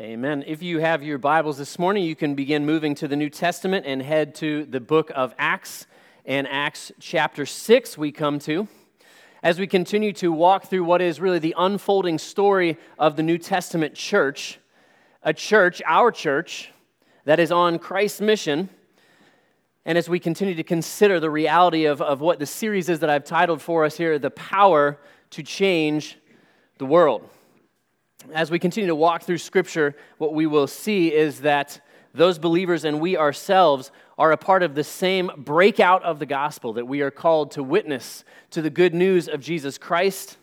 Amen. If you have your Bibles this morning, you can begin moving to the New Testament and head to the book of Acts. And Acts chapter 6 we come to. As we continue to walk through what is really the unfolding story of the New Testament church, a church, our church, that is on Christ's mission, and as we continue to consider the reality of what the series is that I've titled for us here, The Power to Change the World. As we continue to walk through Scripture, what we will see is that those believers and we ourselves are a part of the same breakout of the gospel, that we are called to witness to the good news of Jesus Christ,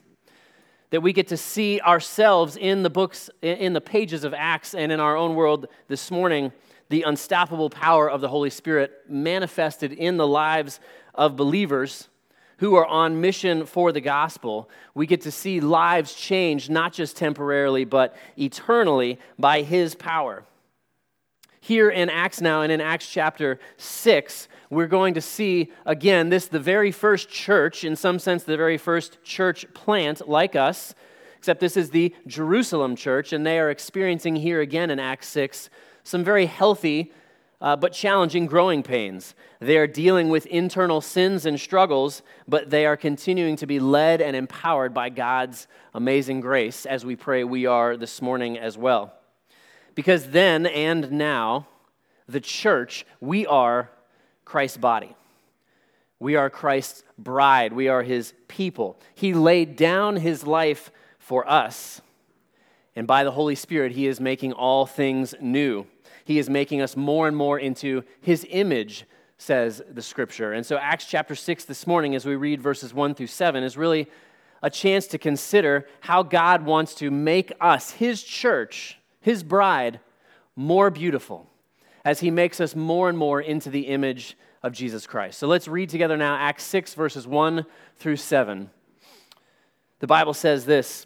that we get to see ourselves in the books, in the pages of Acts and in our own world this morning, the unstoppable power of the Holy Spirit manifested in the lives of believers who are on mission for the gospel. We get to see lives changed, not just temporarily, but eternally by His power. Here in Acts now, and in Acts chapter 6, we're going to see, again, this, the very first church, in some sense, the very first church plant like us, except this is the Jerusalem church, and they are experiencing here again in Acts 6 some very healthy but challenging growing pains. They are dealing with internal sins and struggles, but they are continuing to be led and empowered by God's amazing grace, as we pray we are this morning as well. Because then and now, the church, we are Christ's body. We are Christ's bride. We are His people. He laid down His life for us, and by the Holy Spirit, He is making all things new. He is making us more and more into His image, says the Scripture. And so Acts chapter 6 this morning, as we read verses 1 through 7, is really a chance to consider how God wants to make us, His church, His bride, more beautiful as He makes us more and more into the image of Jesus Christ. So let's read together now Acts 6, verses 1 through 7. The Bible says this: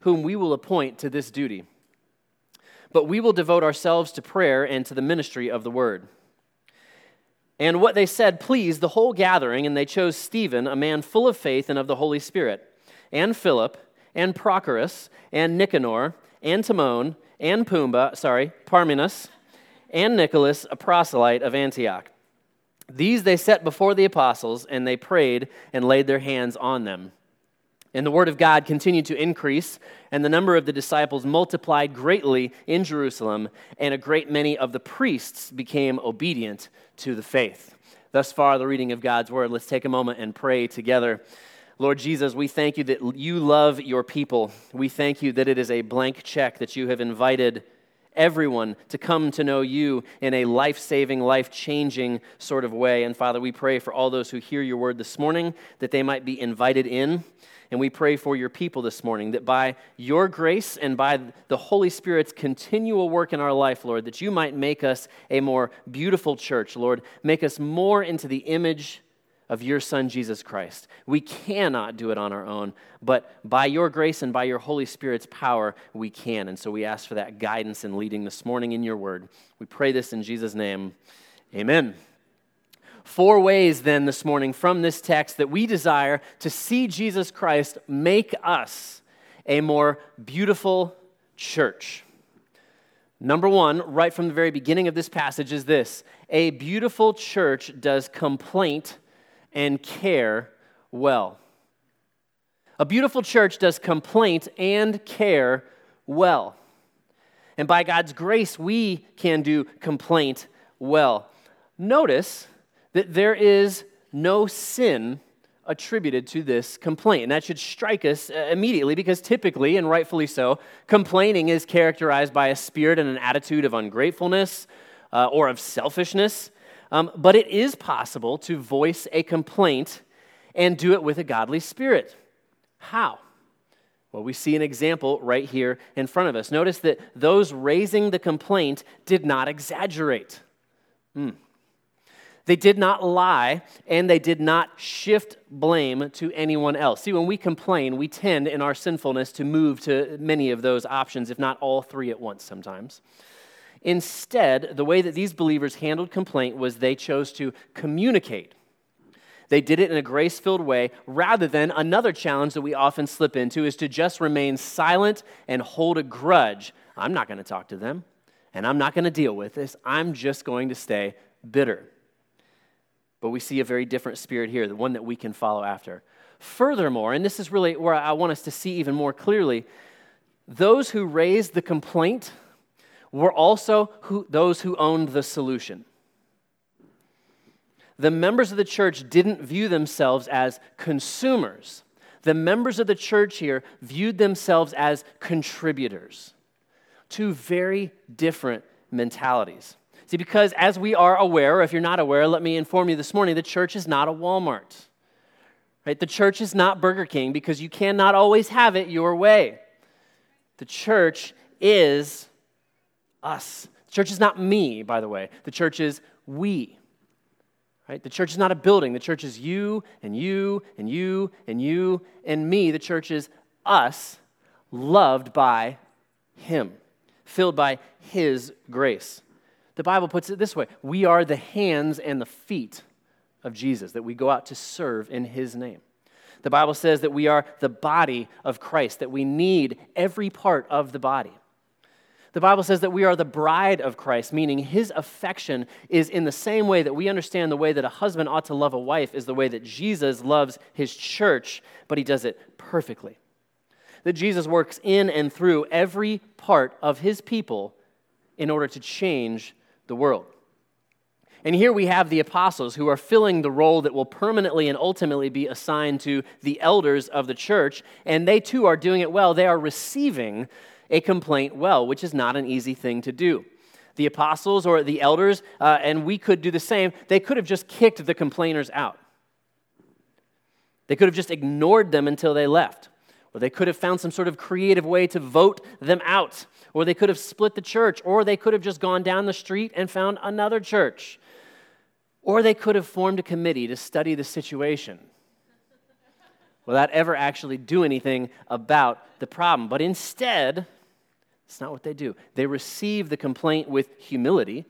whom we will appoint to this duty. But we will devote ourselves to prayer and to the ministry of the word.' And what they said pleased the whole gathering, and they chose Stephen, a man full of faith and of the Holy Spirit, and Philip, and Prochorus, and Nicanor, and Timon, and Parmenas, and Nicholas, a proselyte of Antioch. These they set before the apostles, and they prayed and laid their hands on them. And the word of God continued to increase, and the number of the disciples multiplied greatly in Jerusalem, and a great many of the priests became obedient to the faith." Thus far, the reading of God's word. Let's take a moment and pray together. Lord Jesus, we thank You that You love Your people. We thank You that it is a blank check, that You have invited everyone to come to know You in a life-saving, life-changing sort of way. And Father, we pray for all those who hear Your word this morning, that they might be invited in. And we pray for Your people this morning, that by Your grace and by the Holy Spirit's continual work in our life, Lord, that You might make us a more beautiful church, Lord. Make us more into the image of Your Son, Jesus Christ. We cannot do it on our own, but by Your grace and by Your Holy Spirit's power, we can. And so we ask for that guidance and leading this morning in Your word. We pray this in Jesus' name. Amen. 4 ways then this morning from this text that we desire to see Jesus Christ make us a more beautiful church. Number 1, right from the very beginning of this passage, is this: a beautiful church does complaint and care well. A beautiful church does complaint and care well. And by God's grace, we can do complaint well. Notice that there is no sin attributed to this complaint. And that should strike us immediately, because typically, and rightfully so, complaining is characterized by a spirit and an attitude of ungratefulness or of selfishness. But it is possible to voice a complaint and do it with a godly spirit. How? Well, we see an example right here in front of us. Notice that those raising the complaint did not exaggerate. They did not lie, and they did not shift blame to anyone else. See, when we complain, we tend in our sinfulness to move to many of those options, if not all three at once sometimes. Instead, the way that these believers handled complaint was they chose to communicate. They did it in a grace-filled way, rather than another challenge that we often slip into is to just remain silent and hold a grudge. I'm not going to talk to them, and I'm not going to deal with this. I'm just going to stay bitter. But we see a very different spirit here, the one that we can follow after. Furthermore, and this is really where I want us to see even more clearly, those who raised the complaint were also those who owned the solution. The members of the church didn't view themselves as consumers. The members of the church here viewed themselves as contributors. Two very different mentalities. See, because as we are aware, or if you're not aware, let me inform you this morning, the church is not a Walmart. Right? The church is not Burger King, because you cannot always have it your way. The church is us. The church is not me, by the way. The church is we. Right? The church is not a building. The church is you and you and you and you and me. The church is us, loved by Him, filled by His grace. The Bible puts it this way. We are the hands and the feet of Jesus, that we go out to serve in His name. The Bible says that we are the body of Christ, that we need every part of the body. The Bible says that we are the bride of Christ, meaning His affection is in the same way that we understand the way that a husband ought to love a wife is the way that Jesus loves His church, but He does it perfectly. That Jesus works in and through every part of His people in order to change the world. And here we have the apostles who are filling the role that will permanently and ultimately be assigned to the elders of the church, and they too are doing it well. They are receiving a complaint well, which is not an easy thing to do. The apostles or the elders, and we could do the same, they could have just kicked the complainers out. They could have just ignored them until they left. Or they could have found some sort of creative way to vote them out. Or they could have split the church. Or they could have just gone down the street and found another church. Or they could have formed a committee to study the situation without ever actually do anything about the problem. But instead, it's not what they do. They receive the complaint with humility,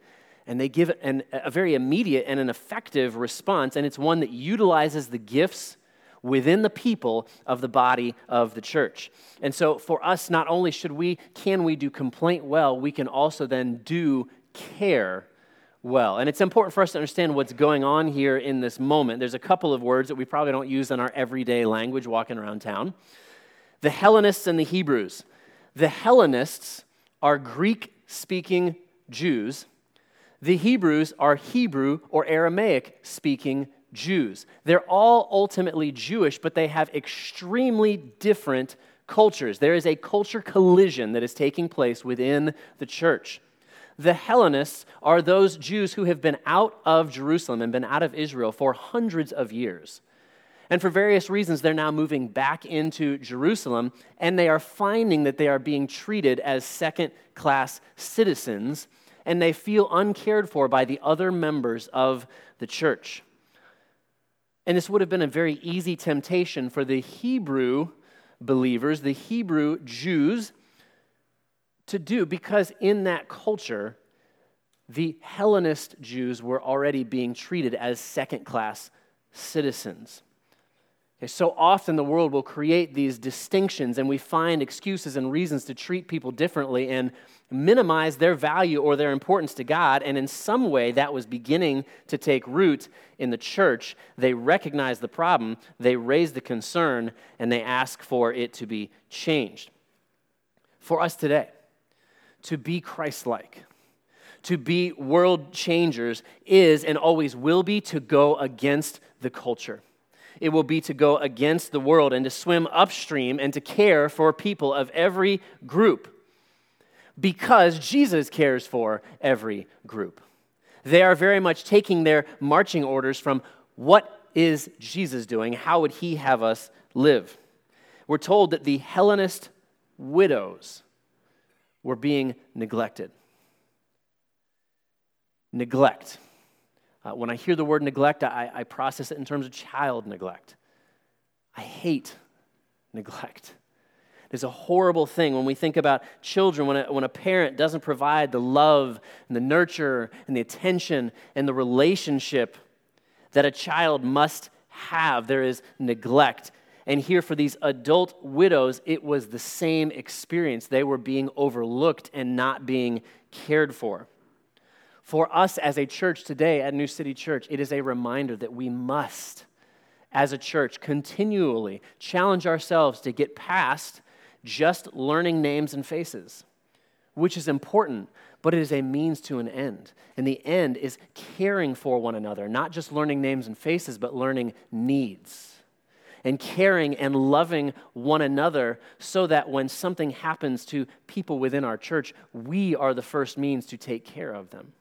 and they give a very immediate and an effective response, and it's one that utilizes the gifts within the people of the body of the church. And so for us, not only can we do complaint well, we can also then do care well. And it's important for us to understand what's going on here in this moment. There's a couple of words that we probably don't use in our everyday language walking around town. The Hellenists and the Hebrews. The Hellenists are Greek-speaking Jews. The Hebrews are Hebrew or Aramaic-speaking Jews. They're all ultimately Jewish, but they have extremely different cultures. There is a culture collision that is taking place within the church. The Hellenists are those Jews who have been out of Jerusalem and been out of Israel for hundreds of years. And for various reasons, they're now moving back into Jerusalem, and they are finding that they are being treated as second-class citizens, and they feel uncared for by the other members of the church. And this would have been a very easy temptation for the Hebrew believers, the Hebrew Jews, to do, because in that culture, the Hellenist Jews were already being treated as second-class citizens. Okay, so often the world will create these distinctions, and we find excuses and reasons to treat people differently and minimize their value or their importance to God, and in some way that was beginning to take root in the church. They recognize the problem, they raise the concern, and they ask for it to be changed. For us today, to be Christ-like, to be world changers is and always will be to go against the culture. It will be to go against the world and to swim upstream and to care for people of every group, because Jesus cares for every group. They are very much taking their marching orders from what is Jesus doing, how would He have us live? we're told that the Hellenist widows were being neglected. Neglect. When I hear the word neglect, I process it in terms of child neglect. I hate neglect. It's a horrible thing when we think about children, when a parent doesn't provide the love and the nurture and the attention and the relationship that a child must have. There is neglect. And here for these adult widows, it was the same experience. They were being overlooked and not being cared for. For us as a church today at New City Church, it is a reminder that we must, as a church, continually challenge ourselves to get past just learning names and faces, which is important, but it is a means to an end. And the end is caring for one another, not just learning names and faces, but learning needs. And caring and loving one another so that when something happens to people within our church, we are the first means to take care of them.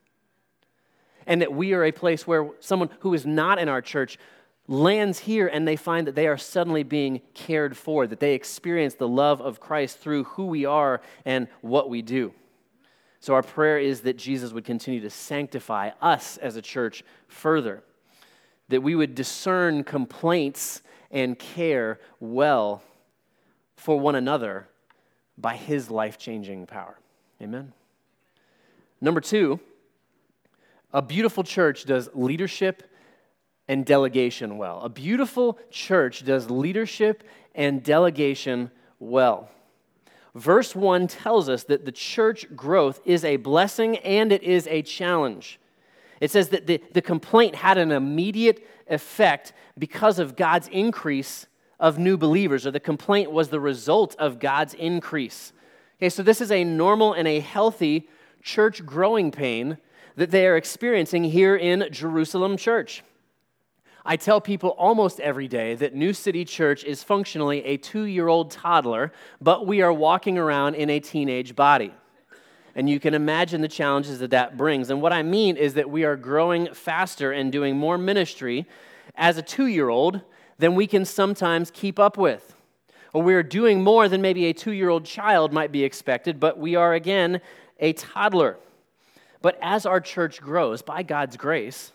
And that we are a place where someone who is not in our church lands here and they find that they are suddenly being cared for, that they experience the love of Christ through who we are and what we do. So our prayer is that Jesus would continue to sanctify us as a church further, that we would discern complaints and care well for one another by his life-changing power. Amen. Number two, a beautiful church does leadership and delegation well. A beautiful church does leadership and delegation well. Verse 1 tells us that the church growth is a blessing and it is a challenge. It says that the complaint had an immediate effect because of God's increase of new believers, or the complaint was the result of God's increase. Okay, so this is a normal and a healthy church growing pain that they are experiencing here in Jerusalem Church. I tell people almost every day that New City Church is functionally a 2-year-old toddler, but we are walking around in a teenage body. And you can imagine the challenges that that brings. And what I mean is that we are growing faster and doing more ministry as a 2-year-old than we can sometimes keep up with. Or we are doing more than maybe a 2-year-old child might be expected, but we are, again, a toddler. But as our church grows, by God's grace,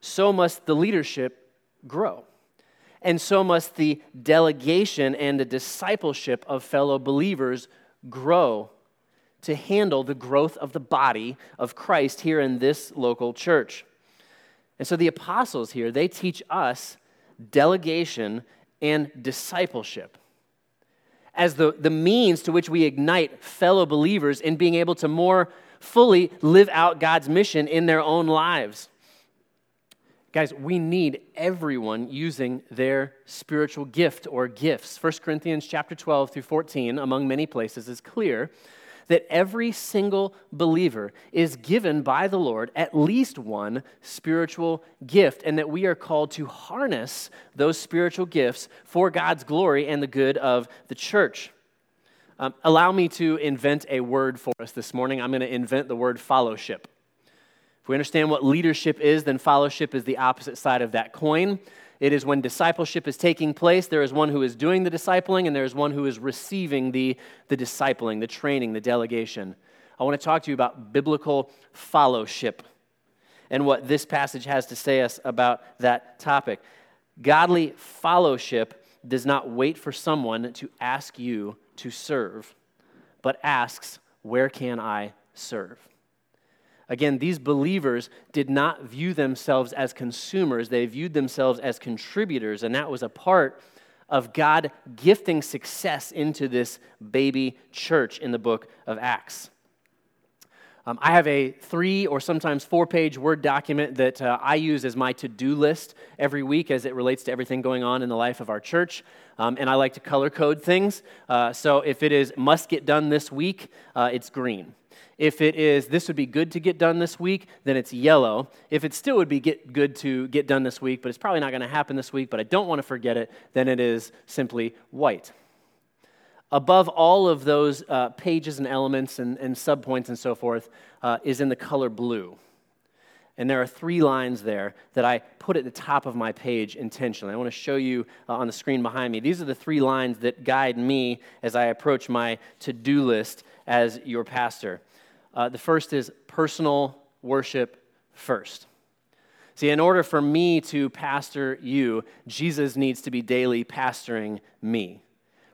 so must the leadership grow. And so must the delegation and the discipleship of fellow believers grow to handle the growth of the body of Christ here in this local church. And so the apostles here, they teach us delegation and discipleship as the means to which we ignite fellow believers in being able to more fully live out God's mission in their own lives. Guys, we need everyone using their spiritual gift or gifts. 1 Corinthians chapter 12 through 14, among many places, is clear that every single believer is given by the Lord at least one spiritual gift, and that we are called to harness those spiritual gifts for God's glory and the good of the church. Allow me to invent a word for us this morning. I'm going to invent the word fellowship. If we understand what leadership is, then fellowship is the opposite side of that coin. It is when discipleship is taking place, there is one who is doing the discipling, and there is one who is receiving the discipling, the training, the delegation. I want to talk to you about biblical fellowship and what this passage has to say us about that topic. Godly fellowship does not wait for someone to ask you to serve, but asks, where can I serve? Again, these believers did not view themselves as consumers. They viewed themselves as contributors, and that was a part of God gifting success into this baby church in the book of Acts. I have a 3 or sometimes 4-page Word document that I use as my to-do list every week as it relates to everything going on in the life of our church. And I like to color code things. So if it is must get done this week, it's green. If it is, this would be good to get done this week, then it's yellow. If it still would be good to get done this week, but it's probably not going to happen this week, but I don't want to forget it, then it is simply white. Above all of those pages and elements and subpoints and so forth is in the color blue. And there are three lines there that I put at the top of my page intentionally. I want to show you on the screen behind me. These are the three lines that guide me as I approach my to-do list as your pastor. The first is personal worship first. See, in order for me to pastor you, Jesus needs to be daily pastoring me.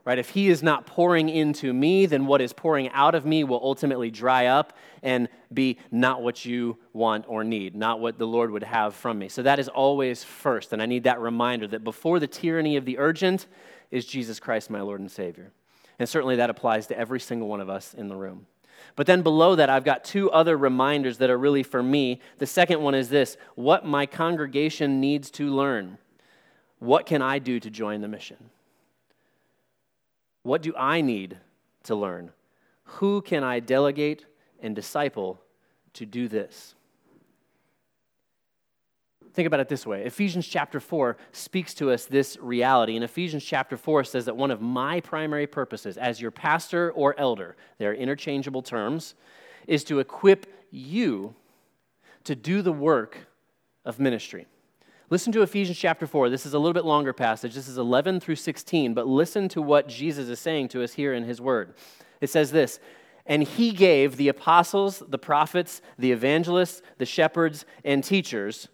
Right? If he is not pouring into me, then what is pouring out of me will ultimately dry up and be not what you want or need, not what the Lord would have from me. So that is always first, and I need that reminder that before the tyranny of the urgent is Jesus Christ, my Lord and Savior. And certainly that applies to every single one of us in the room. But then below that, I've got two other reminders that are really for me. The second one is this: what my congregation needs to learn. What can I do to join the mission? What do I need to learn? Who can I delegate and disciple to do this? Think about it this way. Ephesians chapter 4 speaks to us this reality. And Ephesians chapter 4 says that one of my primary purposes as your pastor or elder, they're interchangeable terms, is to equip you to do the work of ministry. Listen to Ephesians chapter 4. This is a little bit longer passage. This is 11 through 16, but listen to what Jesus is saying to us here in his word. It says this: and he gave the apostles, the prophets, the evangelists, the shepherds, and teachers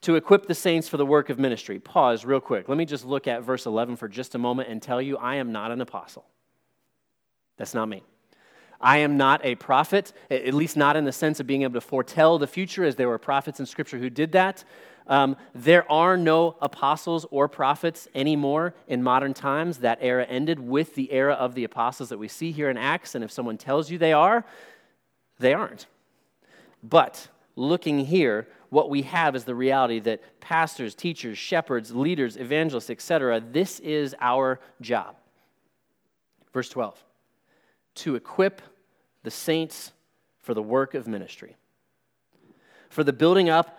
to equip the saints for the work of ministry. Pause real quick. Let me just look at verse 11 for just a moment and tell you I am not an apostle. That's not me. I am not a prophet, at least not in the sense of being able to foretell the future, as there were prophets in Scripture who did that. There are no apostles or prophets anymore in modern times. That era ended with the era of the apostles that we see here in Acts, and if someone tells you they are, they aren't. But looking here, what we have is the reality that pastors, teachers, shepherds, leaders, evangelists, etc., this is our job. Verse 12, to equip the saints for the work of ministry, for the building up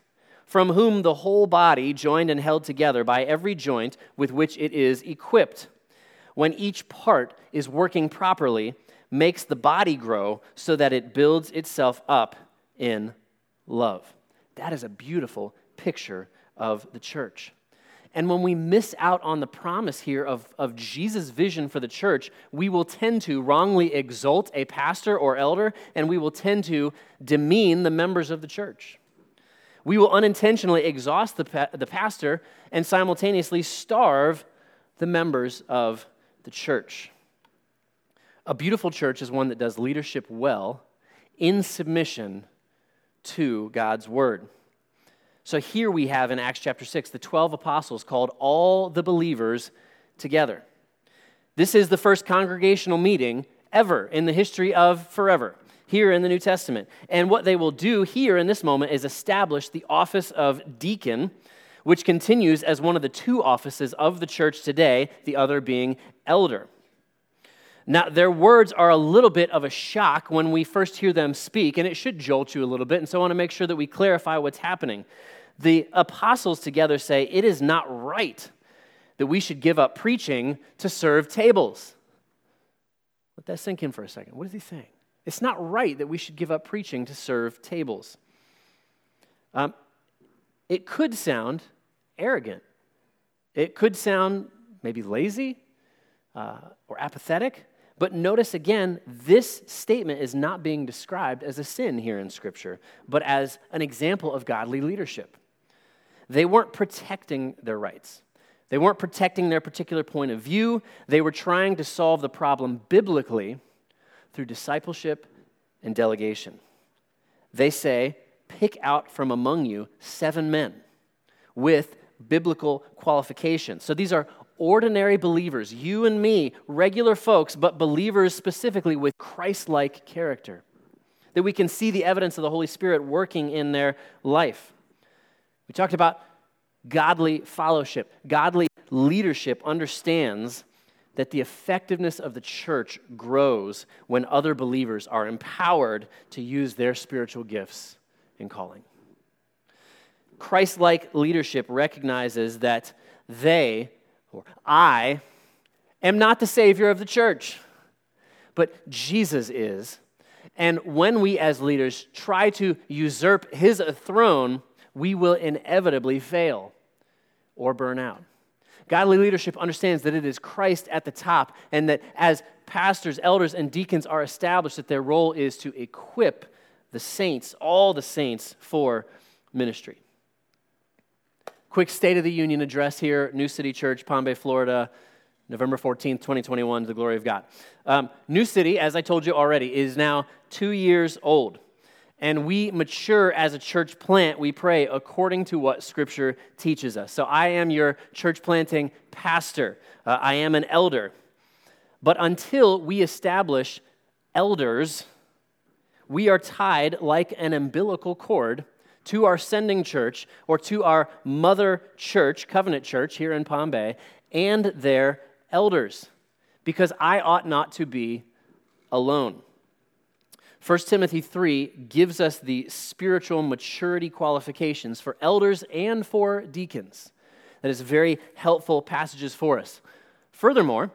from whom the whole body, joined and held together by every joint with which it is equipped, when each part is working properly, makes the body grow so that it builds itself up in love. That is a beautiful picture of the church. And when we miss out on the promise here of Jesus' vision for the church, we will tend to wrongly exalt a pastor or elder, and we will tend to demean the members of the church. We will unintentionally exhaust the pastor and simultaneously starve the members of the church. A beautiful church is one that does leadership well in submission to God's word. So here we have in Acts chapter 6, the 12 apostles called all the believers together. This is the first congregational meeting ever in the history of forever, here in the New Testament. And what they will do here in this moment is establish the office of deacon, which continues as one of the two offices of the church today, the other being elder. Now, their words are a little bit of a shock when we first hear them speak, and it should jolt you a little bit, and so I want to make sure that we clarify what's happening. The apostles together say, it is not right that we should give up preaching to serve tables. Let that sink in for a second. What is he saying? It's not right that we should give up preaching to serve tables. It could sound arrogant. It could sound maybe lazy or apathetic. But notice again, this statement is not being described as a sin here in Scripture, but as an example of godly leadership. They weren't protecting their rights. They weren't protecting their particular point of view. They were trying to solve the problem biblically through discipleship and delegation. They say, pick out from among you 7 men with biblical qualifications. So these are ordinary believers, you and me, regular folks, but believers specifically with Christ-like character, that we can see the evidence of the Holy Spirit working in their life. We talked about Godly fellowship, godly leadership understands that the effectiveness of the church grows when other believers are empowered to use their spiritual gifts and calling. Christ-like leadership recognizes that they, or I, am not the Savior of the church, but Jesus is. And when we as leaders try to usurp his throne, we will inevitably fail or burn out. Godly leadership understands that it is Christ at the top, and that as pastors, elders, and deacons are established, that their role is to equip the saints, all the saints, for ministry. Quick State of the Union address here, New City Church, Palm Bay, Florida, November 14th, 2021, to the glory of God. New City, as I told you already, is now 2 years old. And we mature as a church plant, we pray, according to what Scripture teaches us. So I am your church planting pastor. I am an elder. But until we establish elders, we are tied like an umbilical cord to our sending church or to our mother church, Covenant Church here in Palm Bay, and their elders, because I ought not to be alone. 1 Timothy 3 gives us the spiritual maturity qualifications for elders and for deacons. That is very helpful passages for us. Furthermore,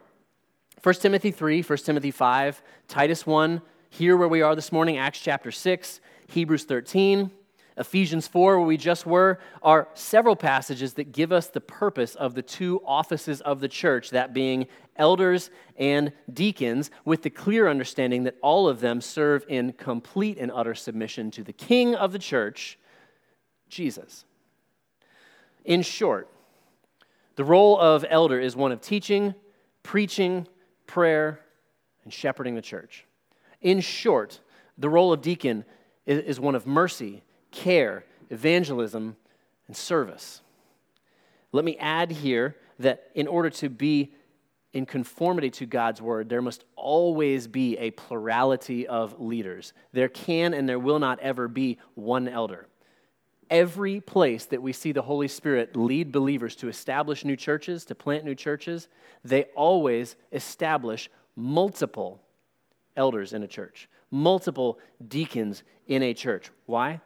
1 Timothy 3, 1 Timothy 5, Titus 1, here where we are this morning, Acts chapter 6, Hebrews 13, Ephesians 4, where we just were, are several passages that give us the purpose of the two offices of the church, that being elders and deacons, with the clear understanding that all of them serve in complete and utter submission to the King of the church, Jesus. In short, the role of elder is one of teaching, preaching, prayer, and shepherding the church. In short, the role of deacon is one of mercy, care, evangelism, and service. Let me add here that in order to be in conformity to God's word, there must always be a plurality of leaders. There can and there will not ever be one elder. Every place that we see the Holy Spirit lead believers to establish new churches, to plant new churches, they always establish multiple elders in a church, multiple deacons in a church. Why?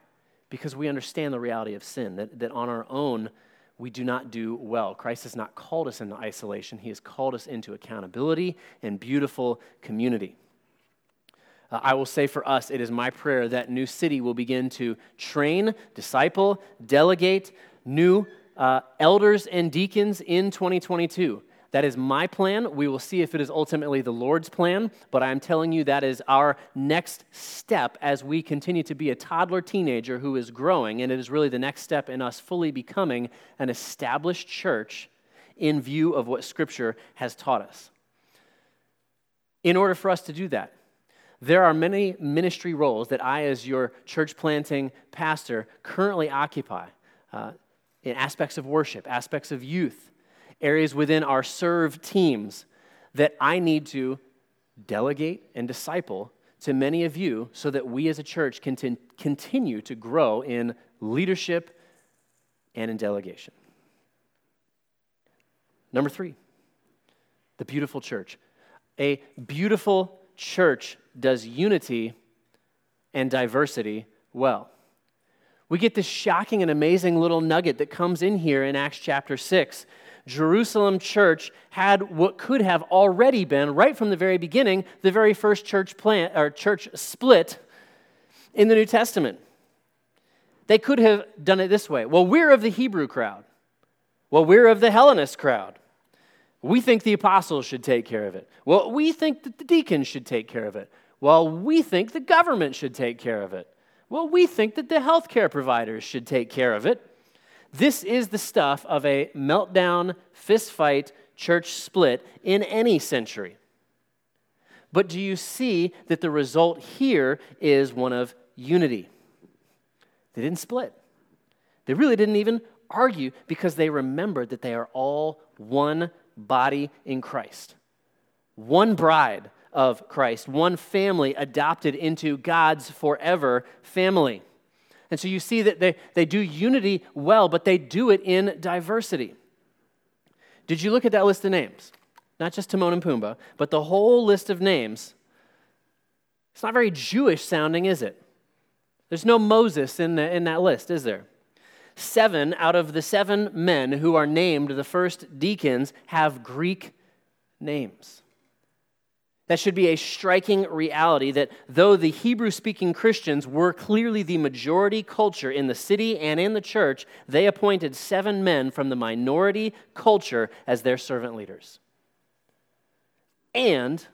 Because we understand the reality of sin, that on our own, we do not do well. Christ has not called us into isolation. He has called us into accountability and beautiful community. I will say for us, it is my prayer that New City will begin to train, disciple, delegate new elders and deacons in 2022. That is my plan. We will see if it is ultimately the Lord's plan, but I'm telling you that is our next step as we continue to be a toddler teenager who is growing, and it is really the next step in us fully becoming an established church in view of what Scripture has taught us. In order for us to do that, there are many ministry roles that I, as your church planting pastor, currently occupy in aspects of worship, aspects of youth, areas within our serve teams that I need to delegate and disciple to many of you so that we as a church can continue to grow in leadership and in delegation. Number 3, the beautiful church. A beautiful church does unity and diversity well. We get this shocking and amazing little nugget that comes in here in Acts chapter 6. Jerusalem church had what could have already been, right from the very beginning, the very first church plant or church split in the New Testament. They could have done it this way. Well, we're of the Hebrew crowd. Well, we're of the Hellenist crowd. We think the apostles should take care of it. Well, we think that the deacons should take care of it. Well, we think the government should take care of it. Well, we think that the healthcare providers should take care of it. This is the stuff of a meltdown, fistfight, church split in any century. But do you see that the result here is one of unity? They didn't split. They really didn't even argue because they remembered that they are all one body in Christ, one bride of Christ, one family adopted into God's forever family. And so you see that they do unity well, but they do it in diversity. Did you look at that list of names? Not just Timon and Pumbaa, but the whole list of names. It's not very Jewish sounding, is it? There's no Moses in that list, is there? 7 out of the 7 men who are named the first deacons have Greek names. That should be a striking reality that though the Hebrew-speaking Christians were clearly the majority culture in the city and in the church, they appointed 7 men from the minority culture as their servant leaders. And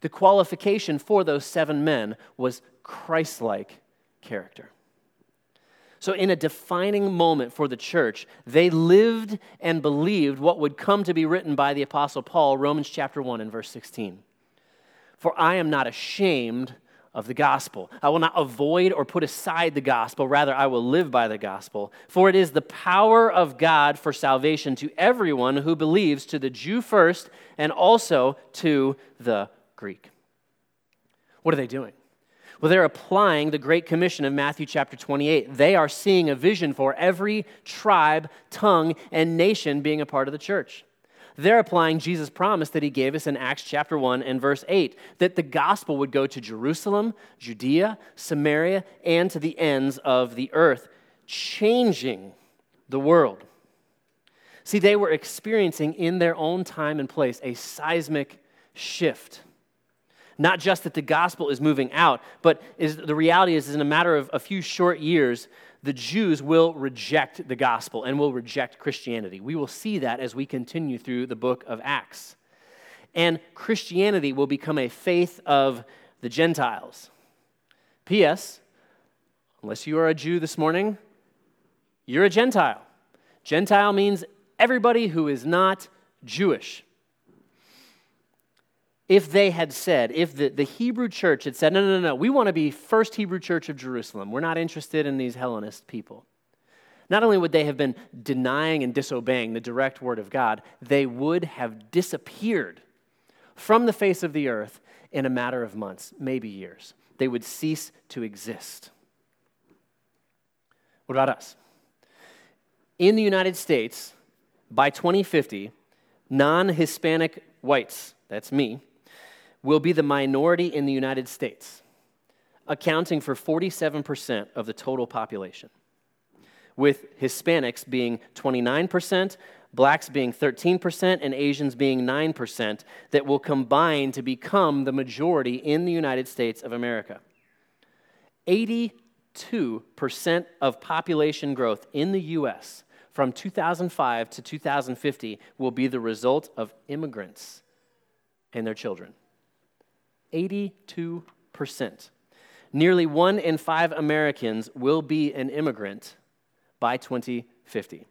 the qualification for those 7 men was Christ-like character. So in a defining moment for the church, they lived and believed what would come to be written by the Apostle Paul, Romans chapter 1 and verse 16. For I am not ashamed of the gospel. I will not avoid or put aside the gospel. Rather, I will live by the gospel. For it is the power of God for salvation to everyone who believes, to the Jew first and also to the Greek. What are they doing? Well, they're applying the Great Commission of Matthew chapter 28. They are seeing a vision for every tribe, tongue, and nation being a part of the church. They're applying Jesus' promise that he gave us in Acts chapter 1 and verse 8, that the gospel would go to Jerusalem, Judea, Samaria, and to the ends of the earth, changing the world. See, they were experiencing in their own time and place a seismic shift. Not just that the gospel is moving out, but the reality is in a matter of a few short years, the Jews will reject the gospel and will reject Christianity. We will see that as we continue through the book of Acts. And Christianity will become a faith of the Gentiles. P.S., unless you are a Jew this morning, you're a Gentile. Gentile means everybody who is not Jewish. If they had said, if the Hebrew church had said, no, we want to be first Hebrew church of Jerusalem. We're not interested in these Hellenist people. Not only would they have been denying and disobeying the direct word of God, they would have disappeared from the face of the earth in a matter of months, maybe years. They would cease to exist. What about us? In the United States, by 2050, non-Hispanic whites, that's me, will be the minority in the United States, accounting for 47% of the total population, with Hispanics being 29%, blacks being 13%, and Asians being 9%, that will combine to become the majority in the United States of America. 82% of population growth in the U.S. from 2005 to 2050 will be the result of immigrants and their children. 82%. Nearly 1 in 5 Americans will be an immigrant by 2050.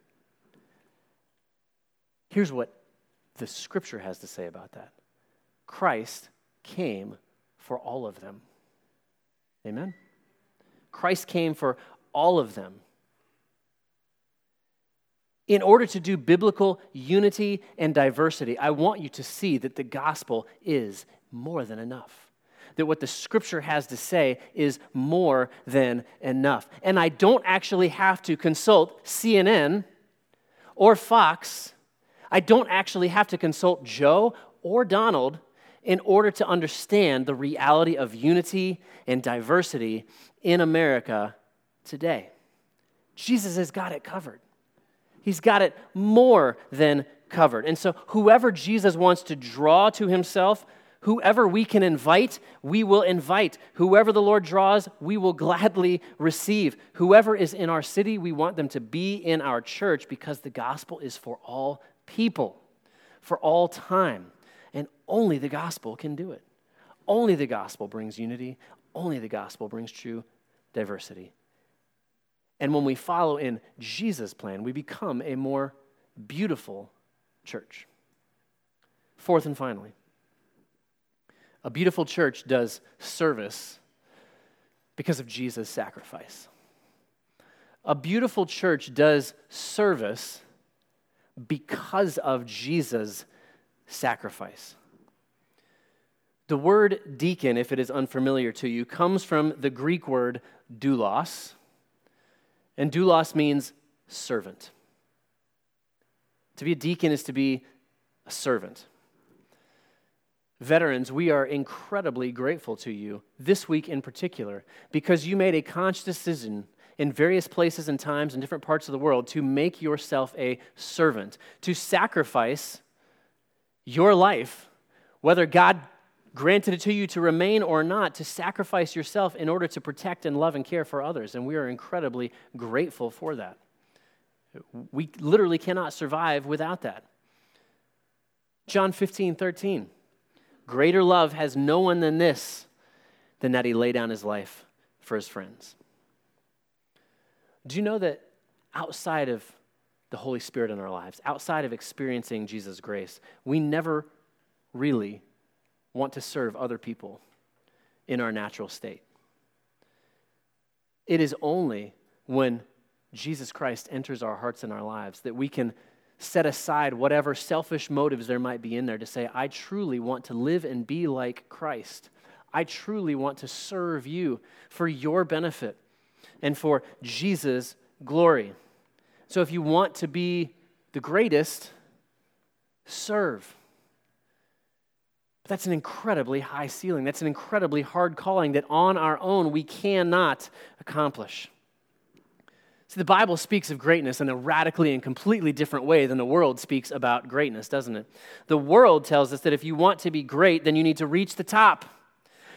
Here's what the scripture has to say about that. Christ came for all of them. Amen? Christ came for all of them. In order to do biblical unity and diversity, I want you to see that the gospel is more than enough. That what the scripture has to say is more than enough. And I don't actually have to consult CNN or Fox. I don't actually have to consult Joe or Donald in order to understand the reality of unity and diversity in America today. Jesus has got it covered. He's got it more than covered. And so whoever Jesus wants to draw to himself, whoever we can invite, we will invite. Whoever the Lord draws, we will gladly receive. Whoever is in our city, we want them to be in our church because the gospel is for all people, for all time. And only the gospel can do it. Only the gospel brings unity. Only the gospel brings true diversity. And when we follow in Jesus' plan, we become a more beautiful church. Fourth and finally, a beautiful church does service because of Jesus' sacrifice. A beautiful church does service because of Jesus' sacrifice. The word deacon, if it is unfamiliar to you, comes from the Greek word doulos, And doulos means servant. To be a deacon is to be a servant. Veterans, we are incredibly grateful to you, this week in particular, because you made a conscious decision in various places and times in different parts of the world to make yourself a servant, to sacrifice your life, whether God granted it to you to remain or not, to sacrifice yourself in order to protect and love and care for others, and we are incredibly grateful for that. We literally cannot survive without that. John 15:13. Greater love has no one than this, than that he lay down his life for his friends. Do you know that outside of the Holy Spirit in our lives, outside of experiencing Jesus' grace, we never really want to serve other people in our natural state? It is only when Jesus Christ enters our hearts and our lives that we can set aside whatever selfish motives there might be in there to say, I truly want to live and be like Christ. I truly want to serve you for your benefit and for Jesus' glory. So if you want to be the greatest, serve. But that's an incredibly high ceiling. That's an incredibly hard calling that on our own we cannot accomplish. See, the Bible speaks of greatness in a radically and completely different way than the world speaks about greatness, doesn't it? The world tells us that if you want to be great, then you need to reach the top.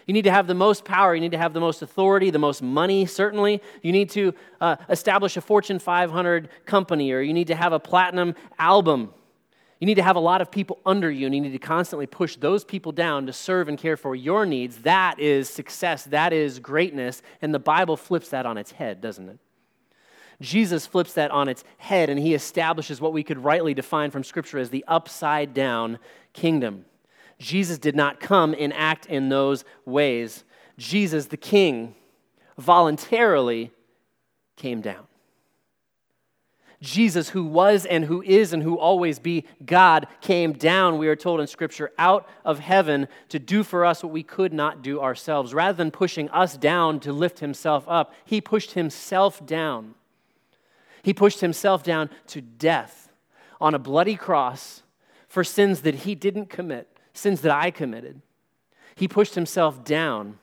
You need to have the most power. You need to have the most authority, the most money, certainly. You need to establish a Fortune 500 company, or you need to have a platinum album. You need to have a lot of people under you, and you need to constantly push those people down to serve and care for your needs. That is success. That is greatness. And the Bible flips that on its head, doesn't it? Jesus flips that on its head, and he establishes what we could rightly define from Scripture as the upside-down kingdom. Jesus did not come and act in those ways. Jesus, the King, voluntarily came down. Jesus, who was and who is and who always be God, came down, we are told in Scripture, out of heaven to do for us what we could not do ourselves. Rather than pushing us down to lift himself up, he pushed himself down. He pushed himself down to death on a bloody cross for sins that he didn't commit, sins that I committed. He pushed himself down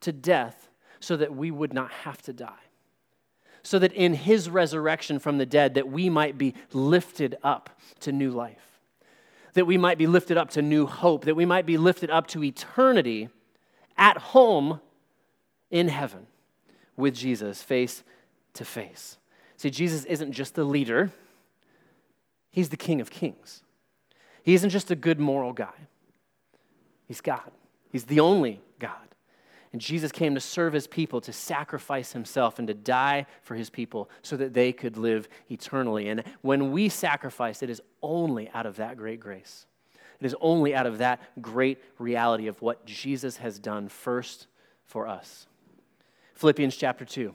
to death so that we would not have to die, so that in his resurrection from the dead that we might be lifted up to new life, that we might be lifted up to new hope, that we might be lifted up to eternity at home in heaven with Jesus face to face. See, Jesus isn't just the leader. He's the King of Kings. He isn't just a good moral guy. He's God. He's the only God. And Jesus came to serve his people, to sacrifice himself, and to die for his people so that they could live eternally. And when we sacrifice, it is only out of that great grace. It is only out of that great reality of what Jesus has done first for us. Philippians chapter 2.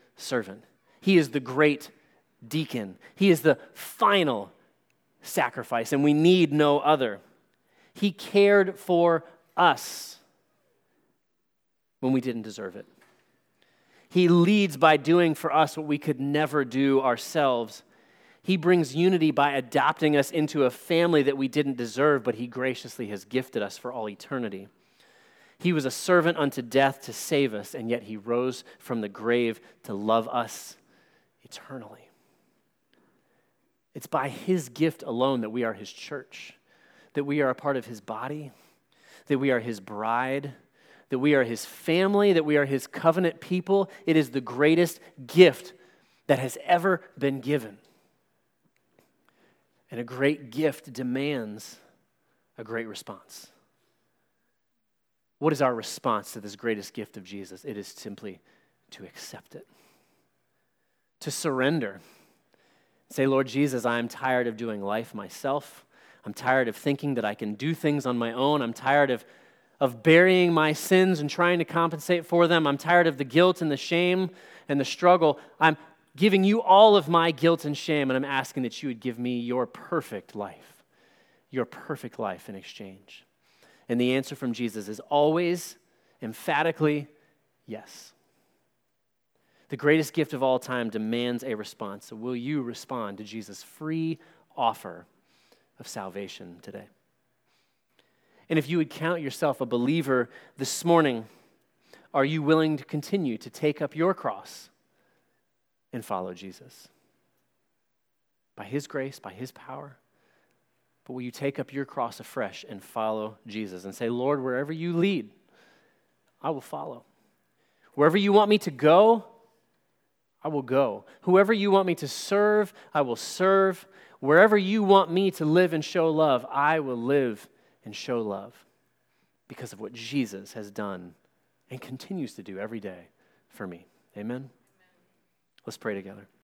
servant. He is the great deacon. He is the final sacrifice, and we need no other. He cared for us when we didn't deserve it. He leads by doing for us what we could never do ourselves. He brings unity by adopting us into a family that we didn't deserve, but he graciously has gifted us for all eternity. He was a servant unto death to save us, and yet he rose from the grave to love us eternally. It's by his gift alone that we are his church, that we are a part of his body, that we are his bride, that we are his family, that we are his covenant people. It is the greatest gift that has ever been given. And a great gift demands a great response. What is our response to this greatest gift of Jesus? It is simply to accept it, to surrender. Say, Lord Jesus, I am tired of doing life myself. I'm tired of thinking that I can do things on my own. I'm tired of burying my sins and trying to compensate for them. I'm tired of the guilt and the shame and the struggle. I'm giving you all of my guilt and shame, and I'm asking that you would give me your perfect life in exchange. And the answer from Jesus is always, emphatically, yes. The greatest gift of all time demands a response. So will you respond to Jesus' free offer of salvation today? And if you would count yourself a believer this morning, are you willing to continue to take up your cross and follow Jesus? By his grace, by his power. But will you take up your cross afresh and follow Jesus and say, Lord, wherever you lead, I will follow. Wherever you want me to go, I will go. Whoever you want me to serve, I will serve. Wherever you want me to live and show love, I will live and show love because of what Jesus has done and continues to do every day for me. Amen? Amen. Let's pray together.